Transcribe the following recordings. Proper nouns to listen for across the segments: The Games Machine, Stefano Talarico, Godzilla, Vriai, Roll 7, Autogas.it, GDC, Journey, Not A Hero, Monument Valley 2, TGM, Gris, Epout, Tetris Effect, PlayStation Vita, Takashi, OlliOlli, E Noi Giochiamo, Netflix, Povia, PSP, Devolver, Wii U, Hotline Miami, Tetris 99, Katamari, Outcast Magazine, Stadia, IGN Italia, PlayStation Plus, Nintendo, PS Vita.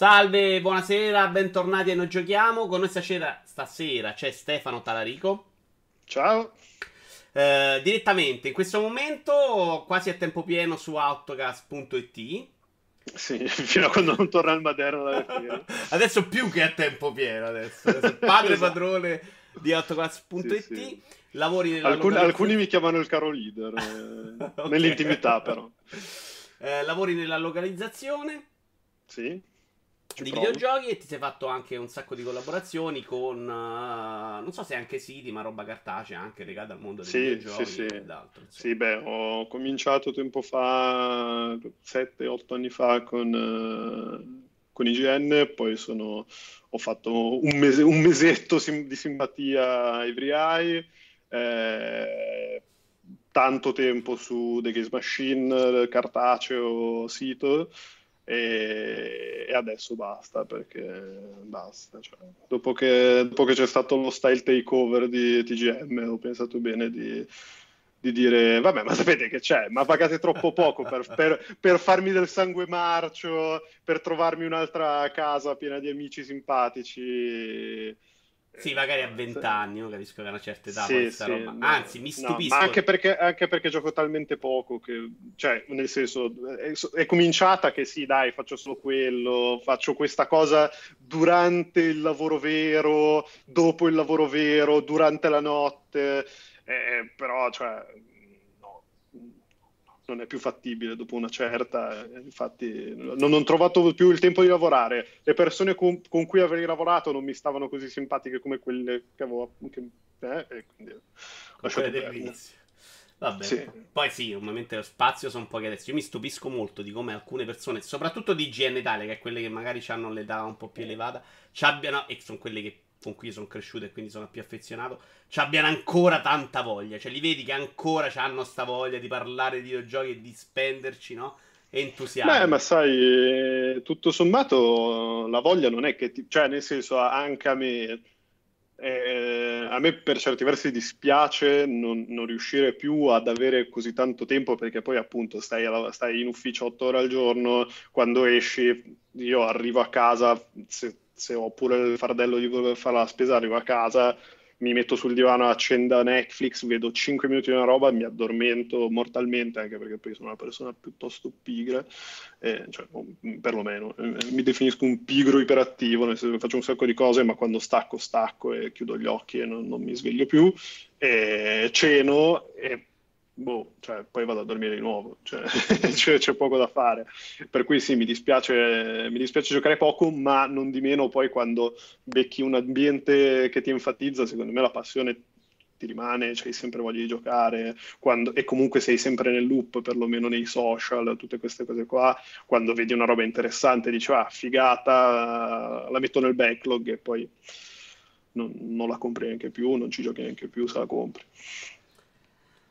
Salve, buonasera, bentornati a E Noi Giochiamo. Con noi stasera c'è Stefano Talarico. Ciao. Direttamente in questo momento quasi a tempo pieno su Autogas.it. Sì, fino a quando non torna il Maderno dalla fiera. Adesso più che a tempo pieno, adesso padre esatto. Padrone di Autogas.it. Sì, sì. Lavori nella alcuni mi chiamano il caro leader, okay. Nell'intimità però. Lavori nella localizzazione. Sì. Di videogiochi e ti sei fatto anche un sacco di collaborazioni con non so se anche siti, ma roba cartacea anche legata al mondo dei videogiochi. Sì, sì. Sì, beh, ho cominciato tempo fa, 7-8 anni fa con IGN, poi ho fatto un mesetto di simpatia ai Vriai, tanto tempo su The Games Machine, cartaceo, sito. E adesso basta, perché basta, cioè, dopo che c'è stato lo style takeover di TGM ho pensato bene di dire vabbè, ma sapete che c'è, ma pagate troppo poco per farmi del sangue marcio, per trovarmi un'altra casa piena di amici simpatici. Sì, magari a 20 anni, io capisco che è una certa età questa roba. No, anzi, mi stupisco. No, ma anche perché gioco talmente poco che, cioè, nel senso, è cominciata che sì, dai, faccio solo quello, faccio questa cosa durante il lavoro vero, dopo il lavoro vero, durante la notte, però, cioè, no, non è più fattibile dopo una certa, infatti non ho trovato più il tempo di lavorare, le persone con cui avrei lavorato non mi stavano così simpatiche come quelle che avevo, e quindi quelle dell'inizio. Vabbè, sì. Poi sì, ovviamente lo spazio sono pochi adesso, io mi stupisco molto di come alcune persone, soprattutto di IGN Italia, che è quelle che magari hanno l'età un po' più elevata, ci abbiano, e sono quelle che con cui sono cresciuto e quindi sono più affezionato, ci abbiano ancora tanta voglia. Cioè, li vedi che ancora hanno sta voglia di parlare di videogiochi e di spenderci, no? Entusiasmo. Beh, ma sai, tutto sommato la voglia non è che cioè, nel senso, anche a me per certi versi dispiace non riuscire più ad avere così tanto tempo, perché poi appunto stai in ufficio 8 ore al giorno, quando esci io arrivo a casa, se ho pure il fardello di voler fare la spesa, arrivo a casa, mi metto sul divano, accendo Netflix, vedo 5 minuti di una roba, mi addormento mortalmente, anche perché poi sono una persona piuttosto pigra, cioè, perlomeno, mi definisco un pigro iperattivo, nel senso che faccio un sacco di cose, ma quando stacco e chiudo gli occhi e non mi sveglio più, ceno e boh, cioè, poi vado a dormire di nuovo, cioè, c'è poco da fare, per cui sì, mi dispiace giocare poco, ma non di meno poi quando becchi un ambiente che ti enfatizza, secondo me la passione ti rimane, c'hai sempre voglia di giocare, e comunque sei sempre nel loop, perlomeno nei social, tutte queste cose qua, quando vedi una roba interessante dici ah, figata, la metto nel backlog e poi non la compri neanche più, non ci giochi neanche più, se la compri.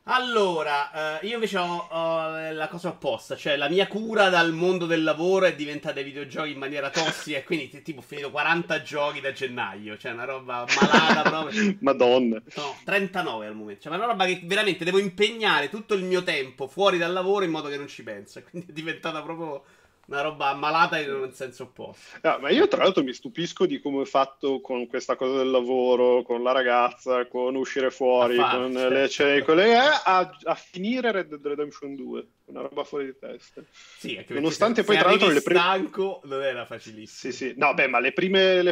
Allora, io invece ho la cosa opposta, cioè la mia cura dal mondo del lavoro è diventata ai videogiochi in maniera tossica, e quindi tipo ho finito 40 giochi da gennaio, cioè una roba malata proprio. Madonna. No, 39 al momento, cioè una roba che veramente devo impegnare tutto il mio tempo fuori dal lavoro in modo che non ci penso, quindi è diventata proprio una roba malata in un senso opposto. No, ma io tra l'altro mi stupisco di come ho fatto con questa cosa del lavoro, con la ragazza, con uscire fuori, con le cecole, a finire Red Dead Redemption 2, una roba fuori di testa. Sì, anche nonostante poi tra l'altro stanco non era facilissimo. Sì, sì. No, beh, ma le prime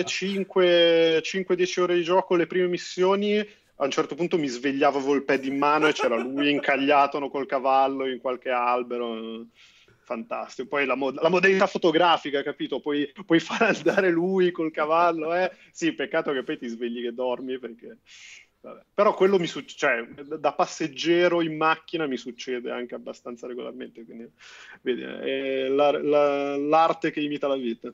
5-10 ore di gioco, le prime missioni, a un certo punto mi svegliavo col pad in mano e c'era lui incagliato col cavallo in qualche albero. Fantastico, poi la modalità fotografica, capito? Puoi far andare lui col cavallo, eh? Sì, peccato che poi ti svegli che dormi, perché vabbè. Però quello mi succede, cioè, da passeggero in macchina mi succede anche abbastanza regolarmente, quindi vedi, è l'arte che imita la vita.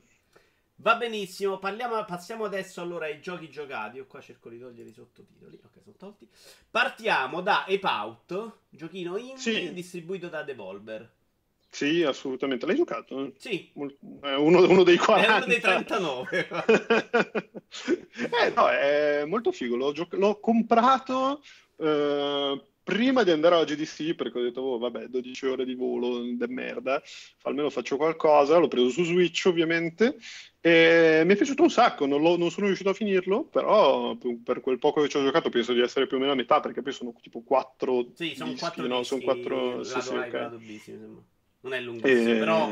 Va benissimo, passiamo adesso allora ai giochi giocati. Io qua cerco di togliere i sottotitoli. Ok, sono tolti. Partiamo da Epout, giochino indie distribuito da Devolver. Sì, assolutamente. L'hai giocato? Sì. Uno dei 40. È uno dei 39. No, è molto figo. L'ho comprato prima di andare alla GDC, perché ho detto, oh, vabbè, 12 ore di volo, de merda, almeno faccio qualcosa, l'ho preso su Switch ovviamente, e mi è piaciuto un sacco, non sono riuscito a finirlo, però per quel poco che ci ho giocato penso di essere più o meno a metà, perché poi sono tipo 4 sì, sono 4 no? Sono 4 sì, sì, okay. Non è lunghissimo, però...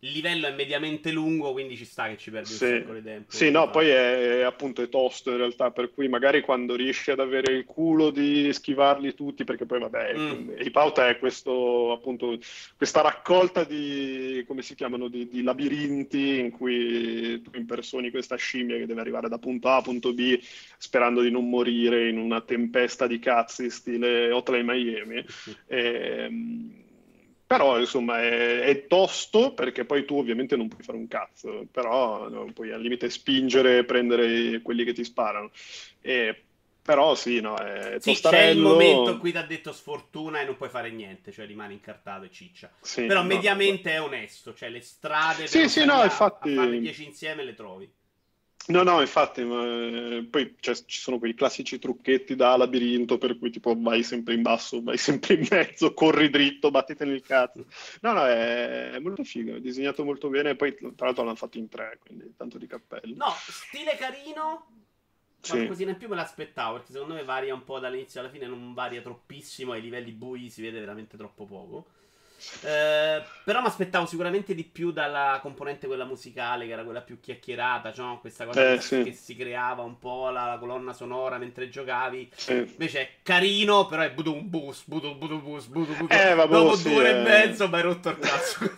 il livello è mediamente lungo, quindi ci sta che ci perdi un sacco di tempo. Sì, no, poi è appunto è tosto in realtà, per cui magari quando riesci ad avere il culo di schivarli tutti, perché poi vabbè, Epout è questo appunto, questa raccolta di, come si chiamano, di labirinti in cui tu impersoni questa scimmia che deve arrivare da punto A a punto B sperando di non morire in una tempesta di cazzi stile Hotline Miami. Però insomma è tosto, perché poi tu ovviamente non puoi fare un cazzo, però no, puoi al limite spingere e prendere quelli che ti sparano. Però sì, no, è tostarello. C'è il momento in cui ti ha detto sfortuna e non puoi fare niente, cioè rimani incartato e ciccia. Sì, però no, mediamente è onesto, cioè le strade per sì, no, infatti... a farle 10 insieme le trovi. No, infatti, ma... poi cioè, ci sono quei classici trucchetti da labirinto per cui tipo vai sempre in basso, vai sempre in mezzo, corri dritto, battete nel cazzo. No, è molto figo, è disegnato molto bene, e poi tra l'altro l'hanno fatto in 3, quindi tanto di cappello. No, stile carino, qualcosina in più me l'aspettavo, perché secondo me varia un po' dall'inizio alla fine, non varia troppissimo, ai livelli bui si vede veramente troppo poco. Però mi aspettavo sicuramente di più dalla componente quella musicale, che era quella più chiacchierata, cioè, no? Questa cosa che si creava un po' la colonna sonora mentre giocavi. Invece è carino, però è butum bus. Vabbè, dopo 2 ore e mezzo mi hai rotto il cazzo.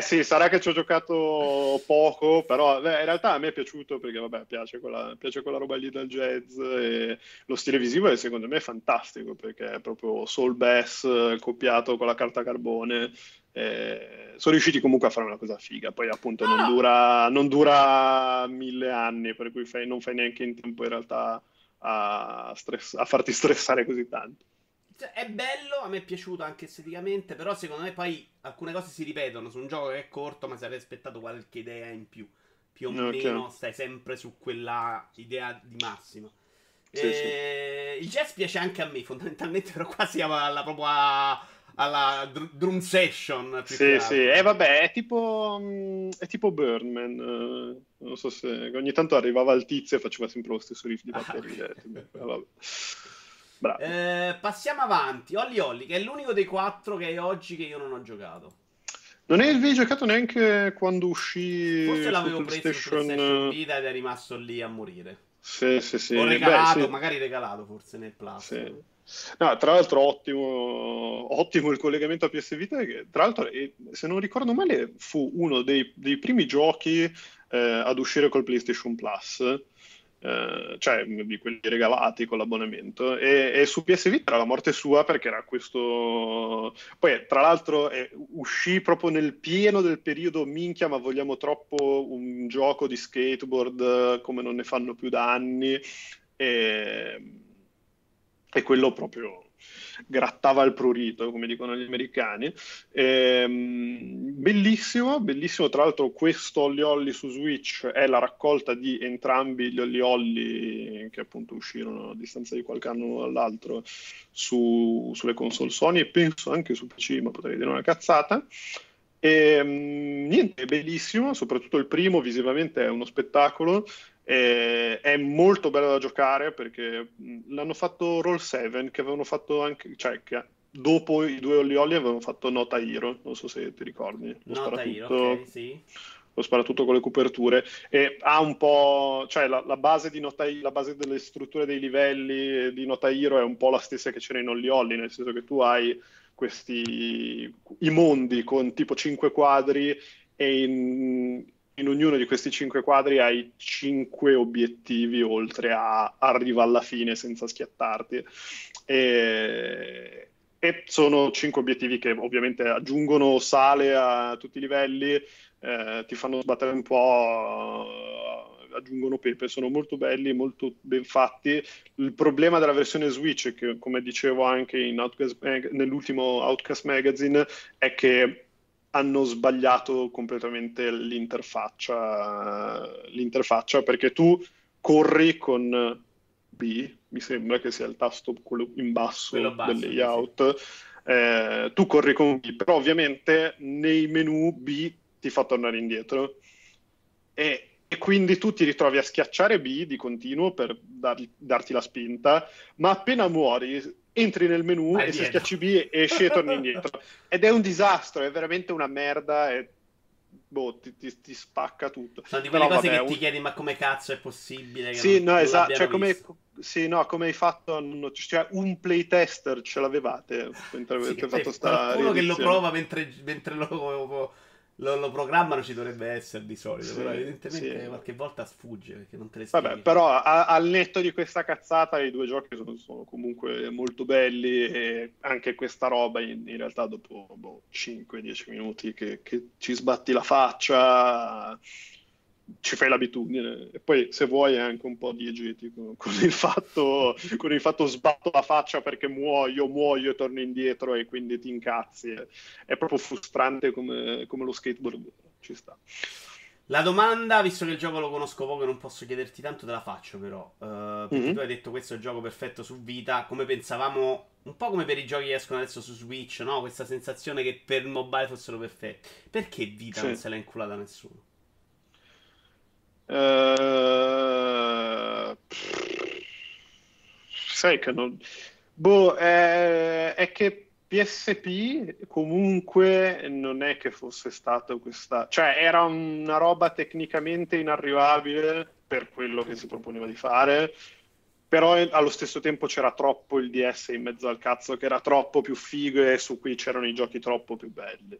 Sì, sarà che ci ho giocato poco, però in realtà a me è piaciuto, perché vabbè, piace quella roba lì del jazz, e lo stile visivo è secondo me fantastico, perché è proprio soul bass copiato con la carta carbone. Sono riusciti comunque a fare una cosa figa, poi appunto non dura 1000 anni, per cui non fai neanche in tempo in realtà a farti stressare così tanto. Cioè, è bello, a me è piaciuto anche esteticamente, però secondo me poi alcune cose si ripetono su un gioco che è corto, ma sarei aspettato qualche idea in più o meno stai sempre su quella idea di massima. Il jazz piace anche a me fondamentalmente, però qua siamo alla propria... alla drum session. Vabbè, è tipo Birdman, non so se ogni tanto arrivava al tizio e faceva sempre lo stesso riff di batteria. Bravo. Passiamo avanti. OlliOlli, che è l'unico dei 4 che hai oggi che io non ho giocato. Non avevi giocato neanche quando uscì? Forse l'avevo preso su PlayStation Vita ed è rimasto lì a morire. Sì. O regalato, magari regalato forse nel Plus. No, tra l'altro ottimo il collegamento a PS Vita, che tra l'altro, se non ricordo male, fu uno dei primi giochi ad uscire col PlayStation Plus, cioè di quelli regalati con l'abbonamento, e su PS Vita era la morte sua, perché era questo, poi tra l'altro uscì proprio nel pieno del periodo minchia ma vogliamo troppo un gioco di skateboard come non ne fanno più da anni, e quello proprio grattava il prurito, come dicono gli americani. Bellissimo, tra l'altro questo OlliOlli su Switch è la raccolta di entrambi gli OlliOlli che appunto uscirono a distanza di qualche anno dall'altro sulle console Sony, e penso anche su PC, ma potrei dire una cazzata. Niente, è bellissimo, soprattutto il primo visivamente è uno spettacolo. È molto bello da giocare, perché l'hanno fatto Roll 7, che avevano fatto anche, cioè che dopo i 2 OlliOlli avevano fatto Not A Hero, non so se ti ricordi, Not A Hero, ok, sì. Lo sparatutto con le coperture, e ha un po', cioè la base di Not A Hero, la base delle strutture dei livelli di Not A Hero è un po' la stessa che c'era in OlliOlli, nel senso che tu hai questi i mondi con tipo 5 quadri, e in ognuno di questi 5 quadri hai 5 obiettivi, oltre a arriva alla fine senza schiattarti, e sono 5 obiettivi che ovviamente aggiungono sale a tutti i livelli, ti fanno sbattere un po', aggiungono pepe, sono molto belli, molto ben fatti. Il problema della versione Switch, che come dicevo anche nell'ultimo Outcast Magazine, è che hanno sbagliato completamente l'interfaccia, perché tu corri con B, mi sembra che sia il tasto quello in basso, quello basso del layout, sì. Tu corri con B, però ovviamente nei menu B ti fa tornare indietro e quindi tu ti ritrovi a schiacciare B di continuo per darti la spinta, ma appena muori entri nel menu e se schiacci B esci e torni indietro, ed è un disastro, è veramente una merda, è... boh, ti spacca tutto. Sono di quelle però, cose vabbè, che ti chiedi ma come cazzo è possibile che sì, no, esatto, cioè come, sì, no, come hai fatto, non, cioè, un playtester ce l'avevate mentre sì, avete fatto sta qualcuno che lo prova mentre lo programmano, ci dovrebbe essere di solito, sì, però evidentemente sì, qualche volta sfugge perché non te le spieghi. Vabbè, però al netto di questa cazzata i due giochi sono comunque molto belli e anche questa roba in realtà dopo boh, 5-10 minuti che ci sbatti la faccia ci fai l'abitudine, e poi se vuoi è anche un po' diegetico con il fatto sbatto la faccia perché muoio e torno indietro e quindi ti incazzi, è proprio frustrante come lo skateboard, ci sta. La domanda, visto che il gioco lo conosco poco e non posso chiederti tanto, te la faccio però perché tu hai detto questo è il gioco perfetto su Vita, come pensavamo un po' come per i giochi che escono adesso su Switch, no? Questa sensazione che per mobile fossero perfetti, perché Vita non se l'ha inculata nessuno? Sai che non boh, è che PSP comunque non è che fosse stato questa, cioè era una roba tecnicamente inarrivabile per quello che si proponeva di fare, però allo stesso tempo c'era troppo il DS in mezzo al cazzo che era troppo più figo e su cui c'erano i giochi troppo più belli.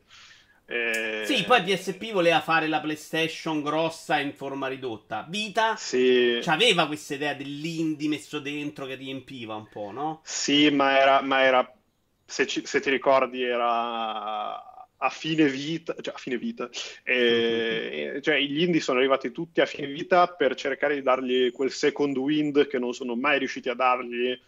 Sì, poi PSP voleva fare la PlayStation grossa in forma ridotta. Vita sì, c'aveva questa idea dell'indie messo dentro che riempiva un po', no? Sì, ma era se ti ricordi era a fine vita, cioè a fine vita cioè gli indie sono arrivati tutti a fine vita per cercare di dargli quel second wind che non sono mai riusciti a dargli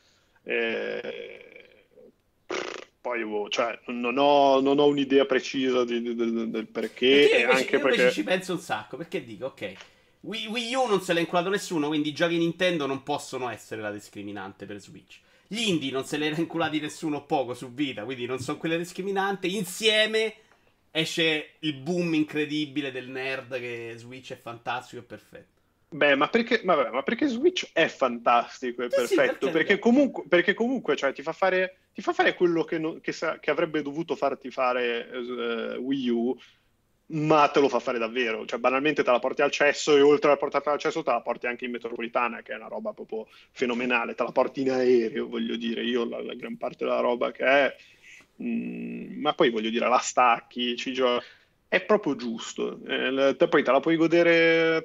Poi, cioè, non ho un'idea precisa del perché. Perché invece ci penso un sacco, perché dico, ok, Wii U non se l'ha inculato nessuno, quindi i giochi Nintendo non possono essere la discriminante per Switch. Gli indie non se li era inculati nessuno poco su Vita, quindi non sono quelle discriminanti. Insieme esce il boom incredibile del nerd che Switch è fantastico e perfetto. Beh, ma perché Switch è fantastico, è perfetto, sì, perché comunque cioè, ti fa fare quello che avrebbe dovuto farti fare Wii U, ma te lo fa fare davvero, cioè banalmente te la porti al cesso e oltre alla portata al cesso te la porti anche in metropolitana, che è una roba proprio fenomenale, te la porti in aereo, voglio dire, io la gran parte della roba che è, ma poi voglio dire la stacchi, ci giochi. È proprio giusto, poi te la puoi godere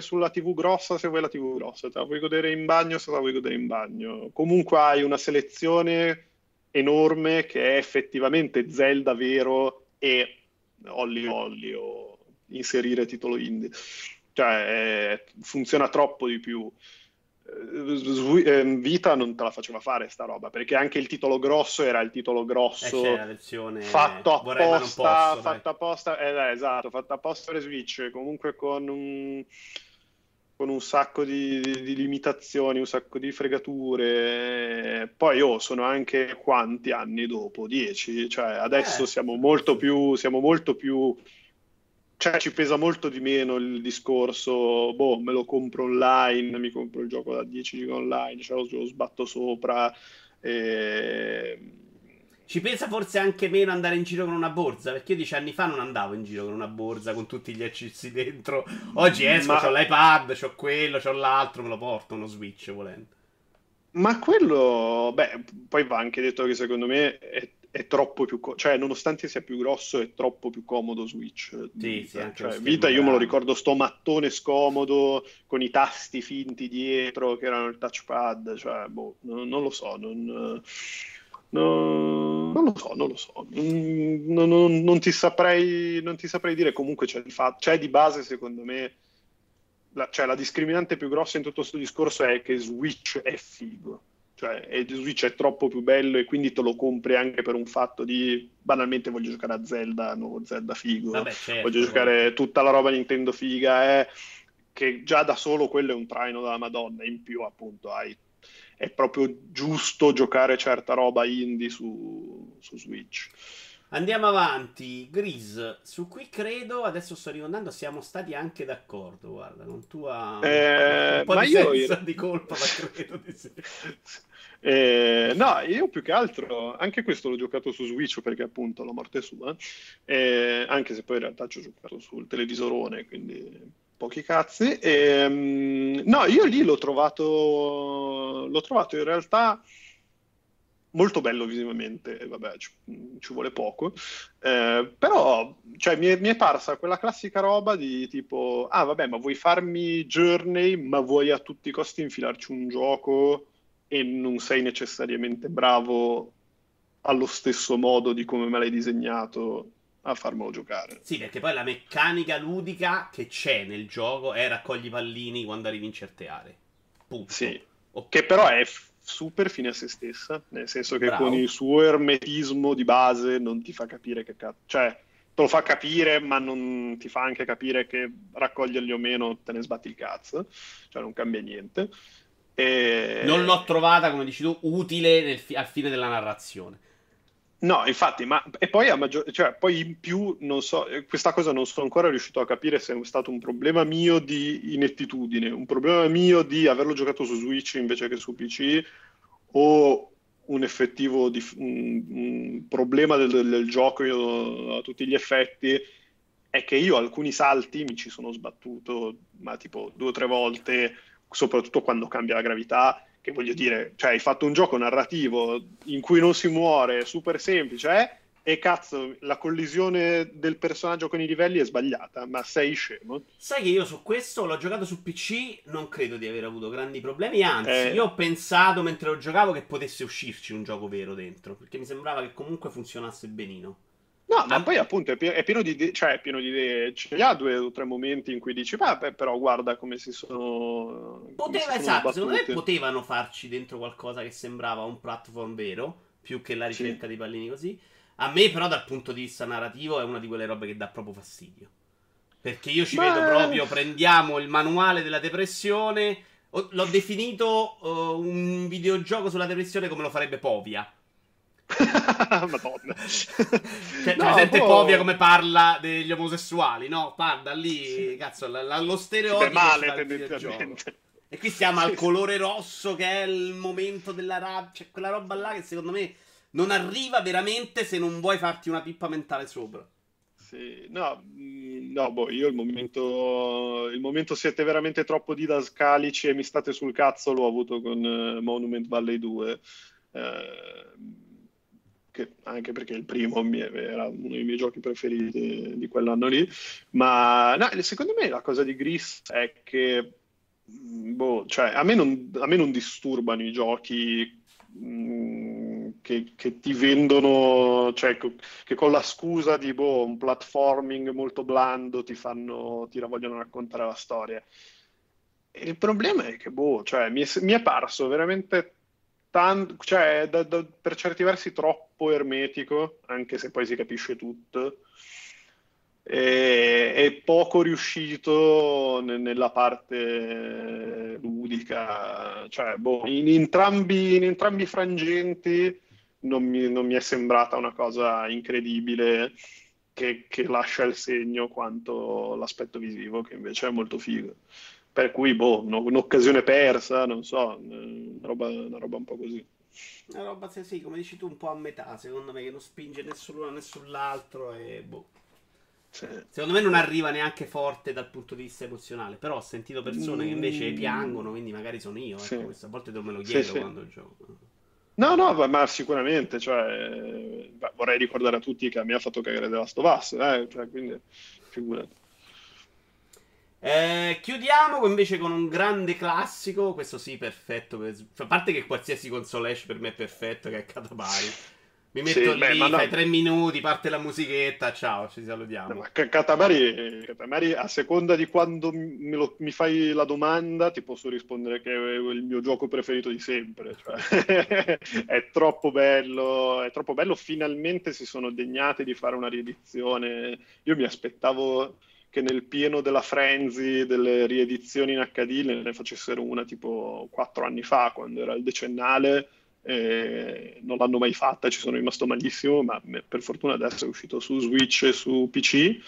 sulla TV grossa se vuoi la TV grossa, te la puoi godere in bagno se la vuoi godere in bagno, comunque hai una selezione enorme che è effettivamente Zelda vero e OlliOlli o inserire titolo indie, cioè funziona troppo di più. Vita non te la faceva fare sta roba, perché anche il titolo grosso era il titolo grosso fatto apposta, fatto apposta per Switch, comunque con un sacco di limitazioni, un sacco di fregature. Poi sono anche quanti anni dopo? 10? Cioè adesso siamo molto più cioè ci pesa molto di meno il discorso, boh, me lo compro online, mi compro il gioco da 10 giga online, cioè lo sbatto sopra. Ci pesa forse anche meno andare in giro con una borsa, perché io 10 anni fa non andavo in giro con una borsa, con tutti gli accessi dentro. Oggi esco, c'ho l'iPad, c'ho quello, c'ho l'altro, me lo porto, uno Switch volendo. Ma quello, beh, poi va anche detto che secondo me è troppo più cioè nonostante sia più grosso è troppo più comodo Switch. Sì, anche cioè, Vita io me lo ricordo sto mattone scomodo con i tasti finti dietro che erano il touchpad, cioè boh, non ti saprei dire. Comunque c'è di base secondo me la discriminante più grossa in tutto questo discorso è che Switch è figo. Cioè, Switch è troppo più bello e quindi te lo compri anche per un fatto di banalmente voglio giocare a Zelda, nuovo Zelda figo, vabbè, certo, voglio giocare tutta la roba Nintendo figa, che già da solo quello è un traino della Madonna, in più appunto hai è proprio giusto giocare certa roba indie su Switch. Andiamo avanti, Gris, su cui credo, adesso sto ritornando, siamo stati anche d'accordo, guarda, non tua... un po' ma di io... senza di colpa, ma credo di sì. No, io più che altro, anche questo l'ho giocato su Switch perché appunto la morte sua, anche se poi in realtà ci ho giocato sul televisorone, quindi pochi cazzi. No, io lì l'ho trovato in realtà... molto bello visivamente, vabbè, ci vuole poco, però cioè, mi è parsa quella classica roba di tipo, ah vabbè, ma vuoi farmi Journey, ma vuoi a tutti i costi infilarci un gioco e non sei necessariamente bravo allo stesso modo di come me l'hai disegnato a farmelo giocare. Sì, perché poi la meccanica ludica che c'è nel gioco è raccogli i pallini quando arrivi in certe aree, punto. Sì, okay. Che però è... super fine a se stessa, nel senso che bravo. Con il suo ermetismo di base non ti fa capire che cazzo, cioè te lo fa capire ma non ti fa anche capire che raccoglierli o meno te ne sbatti il cazzo, cioè non cambia niente. E... non l'ho trovata, come dici tu, utile al fine della narrazione. No, infatti, ma e poi, cioè, poi in più, non so, questa cosa non sono ancora riuscito a capire se è stato un problema mio di inettitudine, un problema mio di averlo giocato su Switch invece che su PC, o un effettivo un problema del gioco a tutti gli effetti, è che io alcuni salti mi ci sono sbattuto, ma tipo 2 o 3 volte, soprattutto quando cambia la gravità, che voglio dire, cioè hai fatto un gioco narrativo in cui non si muore, super semplice, e cazzo, la collisione del personaggio con i livelli è sbagliata, ma sei scemo. Sai che io su questo l'ho giocato su PC, non credo di aver avuto grandi problemi, anzi, io ho pensato mentre lo giocavo che potesse uscirci un gioco vero dentro, perché mi sembrava che comunque funzionasse benino. No, ma poi appunto è pieno di idee, cioè è pieno di idee, ci ha 2 o 3 momenti in cui dici, vabbè, però guarda come si sono... esatto, secondo me potevano farci dentro qualcosa che sembrava un platform vero, più che la ricerca dei pallini così. A me però dal punto di vista narrativo è una di quelle robe che dà proprio fastidio. Perché io ci vedo proprio, prendiamo il manuale della depressione, l'ho definito un videogioco sulla depressione come lo farebbe Povia. Madonna, cioè, no, presente Povia come parla degli omosessuali, no? Parla lì, cazzo, lo stereotipo male, tendenzialmente. E qui siamo al colore rosso che è il momento della rabbia, cioè, quella roba là che secondo me non arriva veramente se non vuoi farti una pippa mentale sopra. Sì, no, boh, io il momento siete veramente troppo didascalici e mi state sul cazzo l'ho avuto con Monument Valley 2. Anche perché il primo era uno dei miei giochi preferiti di quell'anno lì, ma no, secondo me la cosa di Gris è che boh, cioè, a me non disturbano i giochi che ti vendono, cioè che con la scusa di boh, un platforming molto blando ti vogliono raccontare la storia. E il problema è che boh, cioè, mi è parso veramente cioè per certi versi troppo ermetico, anche se poi si capisce tutto, e poco riuscito nella parte ludica, cioè boh, in entrambi i frangenti non mi è sembrata una cosa incredibile che lascia il segno quanto l'aspetto visivo, che invece è molto figo. Per cui, boh, un'occasione persa, non so, una roba un po' così. Una roba, sì, come dici tu, un po' a metà, secondo me, che non spinge nessuno né sull'altro e, boh. Sì. Secondo me non arriva neanche forte dal punto di vista emozionale, però ho sentito persone che invece piangono, quindi magari sono io, sì. Ecco, questa volta non me lo chiedo quando gioco. No, ma sicuramente, cioè, vorrei ricordare a tutti che mi ha fatto cagare The Last of Us, cioè, quindi, figurati. Chiudiamo invece con un grande classico. Questo sì, perfetto a parte che qualsiasi console esce per me è perfetto, che è Katamari. Mi metto fai 3 minuti, parte la musichetta, ciao, ci salutiamo. No, ma Katamari, a seconda di quando mi fai la domanda ti posso rispondere che è il mio gioco preferito di sempre, cioè, è troppo bello. Finalmente si sono degnati di fare una riedizione. Io mi aspettavo che nel pieno della frenzy delle riedizioni in HD ne facessero una tipo 4 anni fa, quando era il decennale, non l'hanno mai fatta, ci sono rimasto malissimo, ma per fortuna adesso è uscito su Switch e su PC.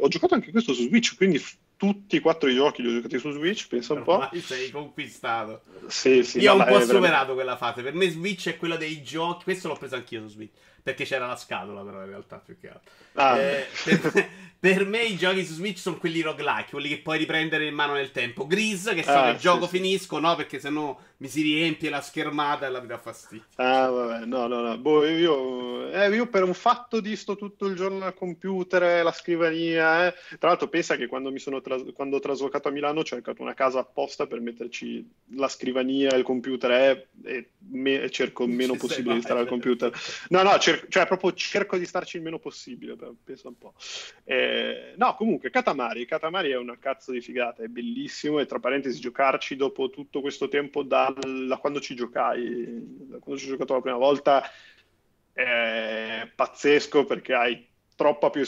Ho giocato anche questo su Switch, quindi tutti e 4 i giochi li ho giocati su Switch, pensa un po'. Ma sei conquistato. Sì, io ho un po' superato quella fase, per me Switch è quella dei giochi, questo l'ho preso anch'io su Switch, perché c'era la scatola, però in realtà più che altro. Per me i giochi su Switch sono quelli roguelike, quelli che puoi riprendere in mano nel tempo. Gris, che sono il gioco finisco, no, perché sennò mi si riempie la schermata e la mi dà fastidio. Vabbè, no. Boh, io per un fatto di sto tutto il giorno al computer, la scrivania, Tra l'altro pensa che quando mi sono quando ho traslocato a Milano ho cercato una casa apposta per metterci la scrivania, il computer, e cerco meno possibile di stare al computer. Cioè proprio cerco di starci il meno possibile, penso un po'. Comunque Katamari è una cazzo di figata, è bellissimo, e tra parentesi giocarci dopo tutto questo tempo da quando ci giocai, da quando ci ho giocato la prima volta, è pazzesco, perché hai troppa più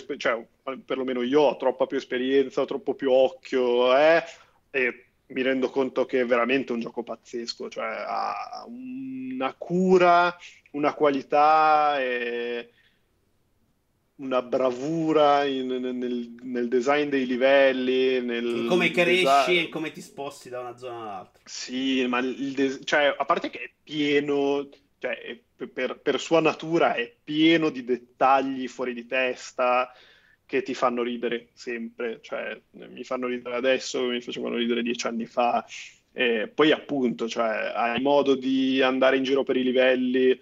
perlomeno io ho troppa più esperienza, ho troppo più occhio, e mi rendo conto che è veramente un gioco pazzesco, cioè ha una cura, una qualità e una bravura nel design dei livelli, in come cresci e come ti sposti da una zona all'altra. Sì, ma a parte che è pieno, per sua natura è pieno di dettagli fuori di testa che ti fanno ridere sempre, mi fanno ridere adesso, mi facevano ridere 10 anni fa, e poi appunto hai modo di andare in giro per i livelli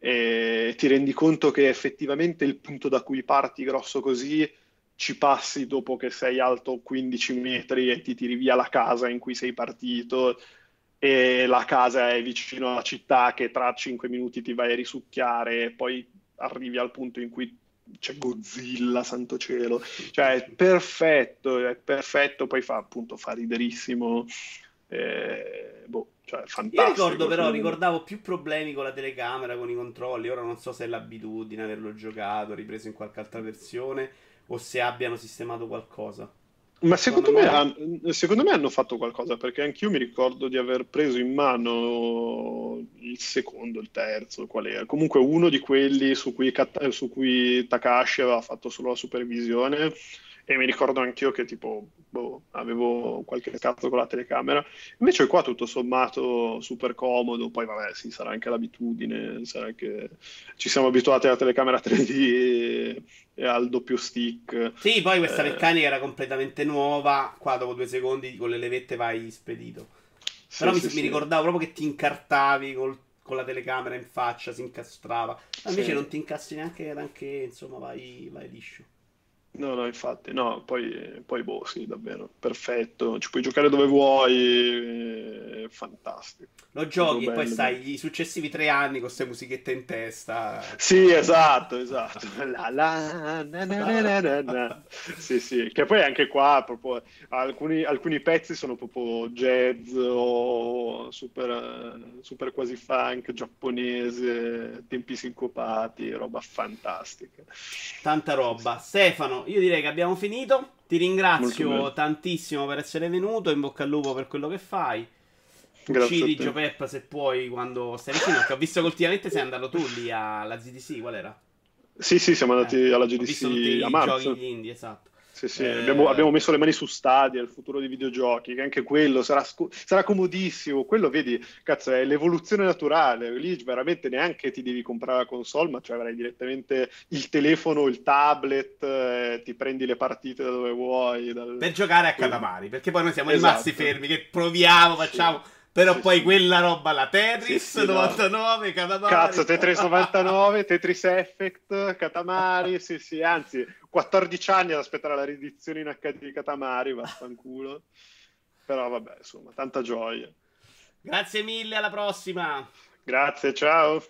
e ti rendi conto che effettivamente il punto da cui parti grosso così ci passi dopo che sei alto 15 metri e ti tiri via la casa in cui sei partito, e la casa è vicino alla città che tra 5 minuti ti vai a risucchiare, e poi arrivi al punto in cui c'è Godzilla, santo cielo, è perfetto, poi fa riderissimo, fantastico. Io ricordavo più problemi con la telecamera, con i controlli, ora non so se è l'abitudine averlo giocato, ripreso in qualche altra versione, o se abbiano sistemato qualcosa. Ma secondo me hanno fatto qualcosa, perché anch'io mi ricordo di aver preso in mano il secondo, il terzo, qual era? Comunque uno di quelli su cui Takashi aveva fatto solo la supervisione, e mi ricordo anch'io che avevo qualche cazzo con la telecamera. Invece qua tutto sommato super comodo, poi sì, sarà anche l'abitudine, sarà che ci siamo abituati alla telecamera 3D e al doppio stick. Sì, poi questa meccanica era completamente nuova, qua dopo 2 secondi con le levette vai spedito. Però mi ricordavo proprio che ti incartavi con la telecamera in faccia, si incastrava, ma invece non ti incastri neanche, insomma vai liscio. No, infatti, poi sì, davvero, perfetto, ci puoi giocare dove vuoi, fantastico. Lo giochi e poi sai, i successivi 3 anni con queste musichette in testa. Sì, esatto. La. Sì, che poi anche qua proprio alcuni pezzi sono proprio jazz o super quasi funk giapponese, tempi sincopati, roba fantastica. Tanta roba. Stefano, io direi che abbiamo finito. Ti ringrazio tantissimo per essere venuto. In bocca al lupo per quello che fai. Uccidi Gio Peppa se puoi quando stai vicino. Ho visto che ultimamente sei andato tu lì alla GDC. Qual era? Sì, siamo andati alla GDC. Ho visto tutti a marzo. I giochi indie, esatto. Sì, abbiamo messo le mani su Stadia, il futuro dei videogiochi, che anche quello sarà comodissimo. Quello, vedi, cazzo, è l'evoluzione naturale. Lì veramente neanche ti devi comprare la console, ma avrai direttamente il telefono, il tablet, ti prendi le partite da dove vuoi. Per giocare a Katamari, perché poi noi siamo rimasti fermi, che proviamo, facciamo... Però poi quella roba, la Tetris 99, no. Katamari. Cazzo, Tetris 99, Tetris Effect, Katamari, anzi, 14 anni ad aspettare la riedizione in HD di Katamari, vaffanculo. Però vabbè, insomma, tanta gioia. Grazie mille, alla prossima. Grazie, ciao.